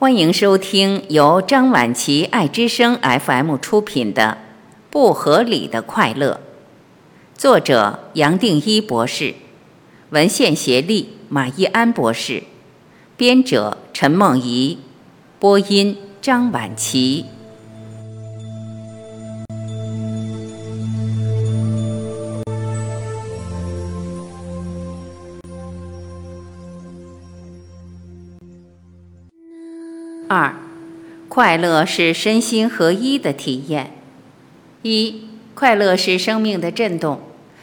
欢迎收听由张晚琪爱之声 FM 出品的《不合理的快乐》，作者杨定一博士，文献协力马一安博士，编者陈梦怡，播音张晚琪。2. 快乐是身心合一的体验。1. 快乐是生命的震动。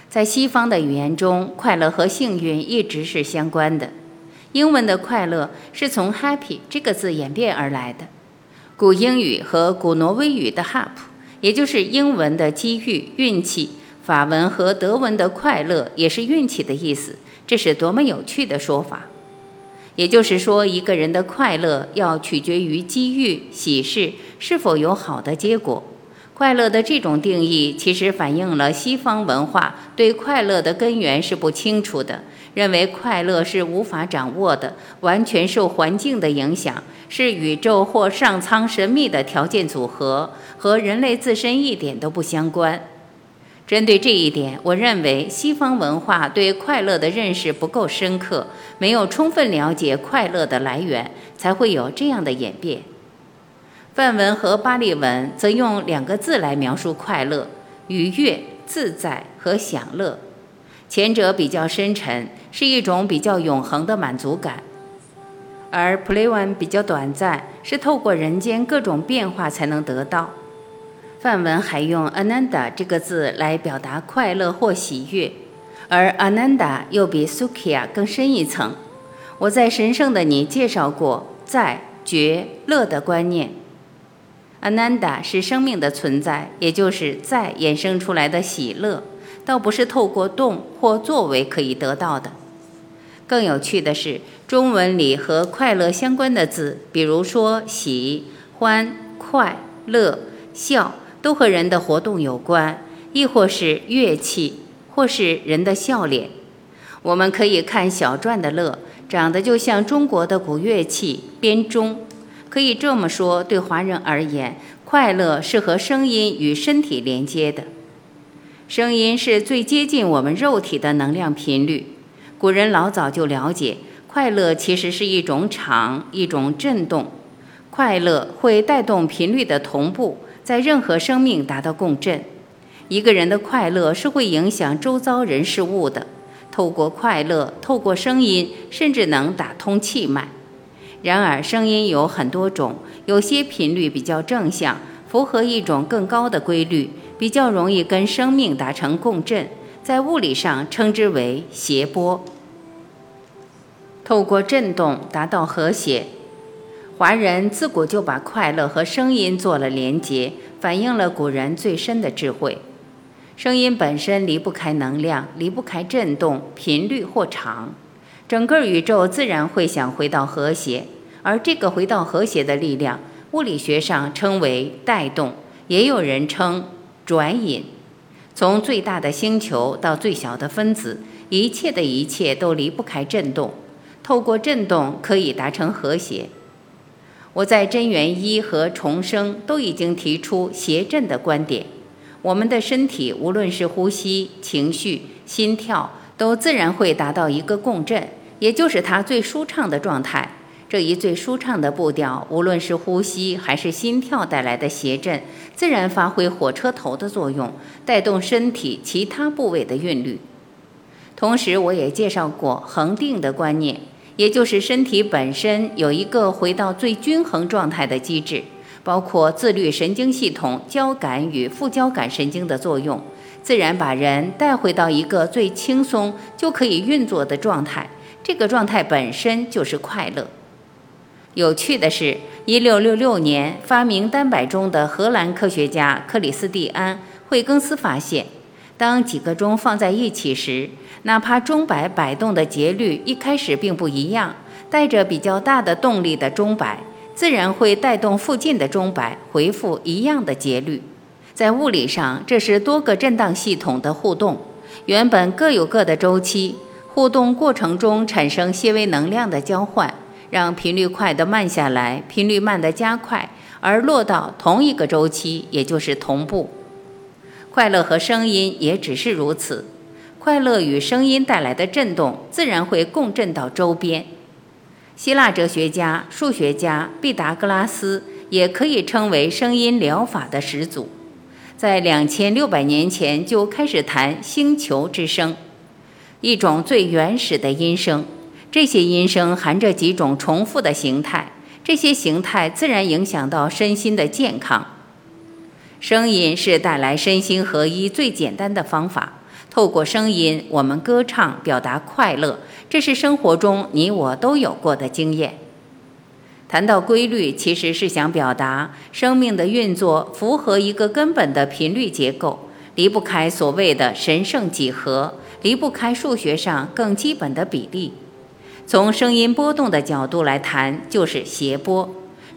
在西方的语言中，快乐和幸运一直是相关的。英文的快乐是从 happy 这个字演变而来的。古英语和古挪威语的 hap， 也就是英文的机遇、运气，法文和德文的快乐也是运气的意思，这是多么有趣的说法。也就是说，一个人的快乐要取决于机遇、喜事是否有好的结果。快乐的这种定义其实反映了西方文化对快乐的根源是不清楚的，认为快乐是无法掌握的，完全受环境的影响，是宇宙或上苍神秘的条件组合，和人类自身一点都不相关。针对这一点，我认为西方文化对快乐的认识不够深刻，没有充分了解快乐的来源，才会有这样的演变。梵文和巴利文则用2个字来描述快乐：愉悦、自在和享乐。前者比较深沉，是一种比较永恒的满足感，而普雷文比较短暂，是透过人间各种变化才能得到。梵文还用 ananda 这个字来表达快乐或喜悦，而 ananda 又比 sukya 更深一层。我在神圣的你介绍过在觉乐的观念。 ananda 是生命的存在，也就是在衍生出来的喜乐，倒不是透过动或作为可以得到的。更有趣的是，中文里和快乐相关的字，比如说喜、欢、快、乐、笑，都和人的活动有关，亦或是乐器，或是人的笑脸。我们可以看小篆的乐，长得就像中国的古乐器编钟。可以这么说，对华人而言，快乐是和声音与身体连接的。声音是最接近我们肉体的能量频率。古人老早就了解，快乐其实是一种场，一种震动。快乐会带动频率的同步，在任何生命达到共振。一个人的快乐是会影响周遭人事物的，透过快乐，透过声音，甚至能打通气脉。然而声音有很多种，有些频率比较正向，符合一种更高的规律，比较容易跟生命达成共振，在物理上称之为谐波，透过振动达到和谐。华人自古就把快乐和声音做了连结，反映了古人最深的智慧。声音本身离不开能量，离不开振动、频率或场，整个宇宙自然会想回到和谐。而这个回到和谐的力量，物理学上称为带动，也有人称转引。从最大的星球到最小的分子，一切的一切都离不开振动，透过振动可以达成和谐。我在真元一和重生都已经提出谐振的观点。我们的身体无论是呼吸、情绪、心跳，都自然会达到一个共振，也就是它最舒畅的状态。这一最舒畅的步调，无论是呼吸还是心跳带来的谐振，自然发挥火车头的作用，带动身体其他部位的韵律。同时我也介绍过恒定的观念，也就是身体本身有一个回到最均衡状态的机制，包括自律神经系统、交感与副交感神经的作用，自然把人带回到一个最轻松就可以运作的状态。这个状态本身就是快乐。有趣的是，1666年发明单摆钟的荷兰科学家克里斯蒂安·惠更斯发现，当几个钟放在一起时，哪怕钟摆摆动的节律一开始并不一样，带着比较大的动力的钟摆自然会带动附近的钟摆回复一样的节律。在物理上，这是多个振荡系统的互动，原本各有各的周期，互动过程中产生些微能量的交换，让频率快的慢下来，频率慢的加快，而落到同一个周期，也就是同步。快乐和声音也只是如此，快乐与声音带来的震动自然会共振到周边。希腊哲学家、数学家毕达哥拉斯也可以称为声音疗法的始祖，在2600年前就开始谈星球之声，一种最原始的音声。这些音声含着几种重复的形态，这些形态自然影响到身心的健康。声音是带来身心合一最简单的方法。透过声音，我们歌唱，表达快乐，这是生活中你我都有过的经验。谈到规律，其实是想表达生命的运作符合一个根本的频率结构，离不开所谓的神圣几何，离不开数学上更基本的比例。从声音波动的角度来谈，就是谐波，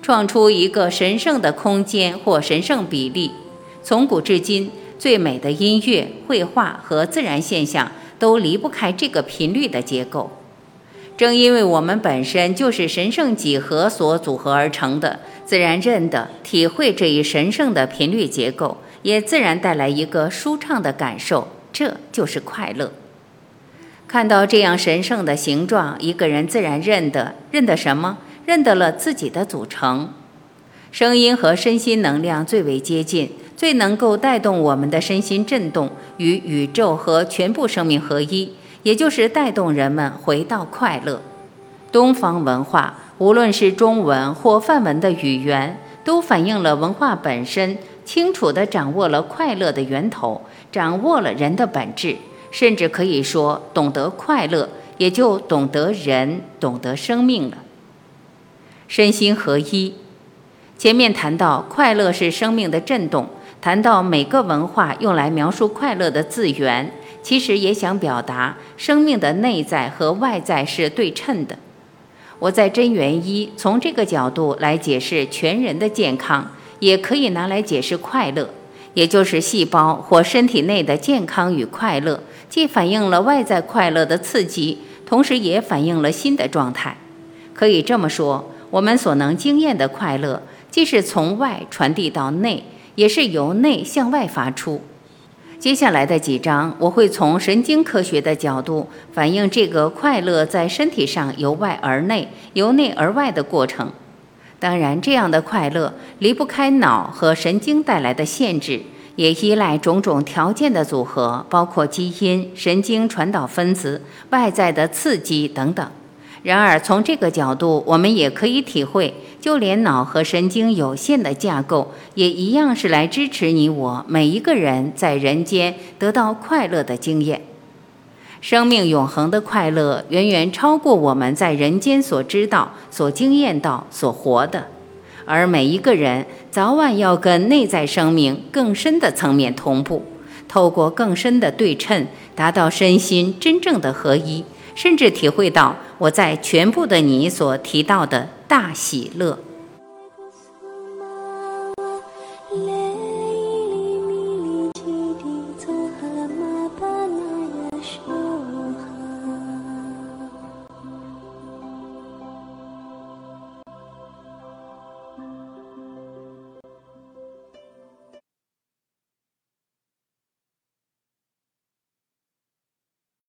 创出一个神圣的空间或神圣比例。从古至今，最美的音乐、绘画和自然现象都离不开这个频率的结构。正因为我们本身就是神圣几何所组合而成的，自然认得、体会这一神圣的频率结构，也自然带来一个舒畅的感受，这就是快乐。看到这样神圣的形状，一个人自然认得什么？认得了自己的组成。声音和身心能量最为接近，最能够带动我们的身心振动，与宇宙和全部生命合一，也就是带动人们回到快乐。东方文化，无论是中文或梵文的语言，都反映了文化本身，清楚地掌握了快乐的源头，掌握了人的本质。甚至可以说，懂得快乐，也就懂得人，懂得生命了。身心合一，前面谈到快乐是生命的震动，谈到每个文化用来描述快乐的字源，其实也想表达生命的内在和外在是对称的。我在真元一从这个角度来解释全人的健康，也可以拿来解释快乐，也就是细胞或身体内的健康与快乐，既反映了外在快乐的刺激，同时也反映了新的状态。可以这么说，我们所能经验的快乐，既是从外传递到内，也是由内向外发出。接下来的几章，我会从神经科学的角度反映这个快乐在身体上由外而内、由内而外的过程。当然，这样的快乐离不开脑和神经带来的限制，也依赖种种条件的组合，包括基因、神经传导分子、外在的刺激等等。然而，从这个角度，我们也可以体会，就连脑和神经有限的架构，也一样是来支持你我每一个人在人间得到快乐的经验。生命永恒的快乐远远超过我们在人间所知道、所经验到、所活的，而每一个人早晚要跟内在生命更深的层面同步，透过更深的对称，达到身心真正的合一，甚至体会到我在全部的你所提到的大喜乐。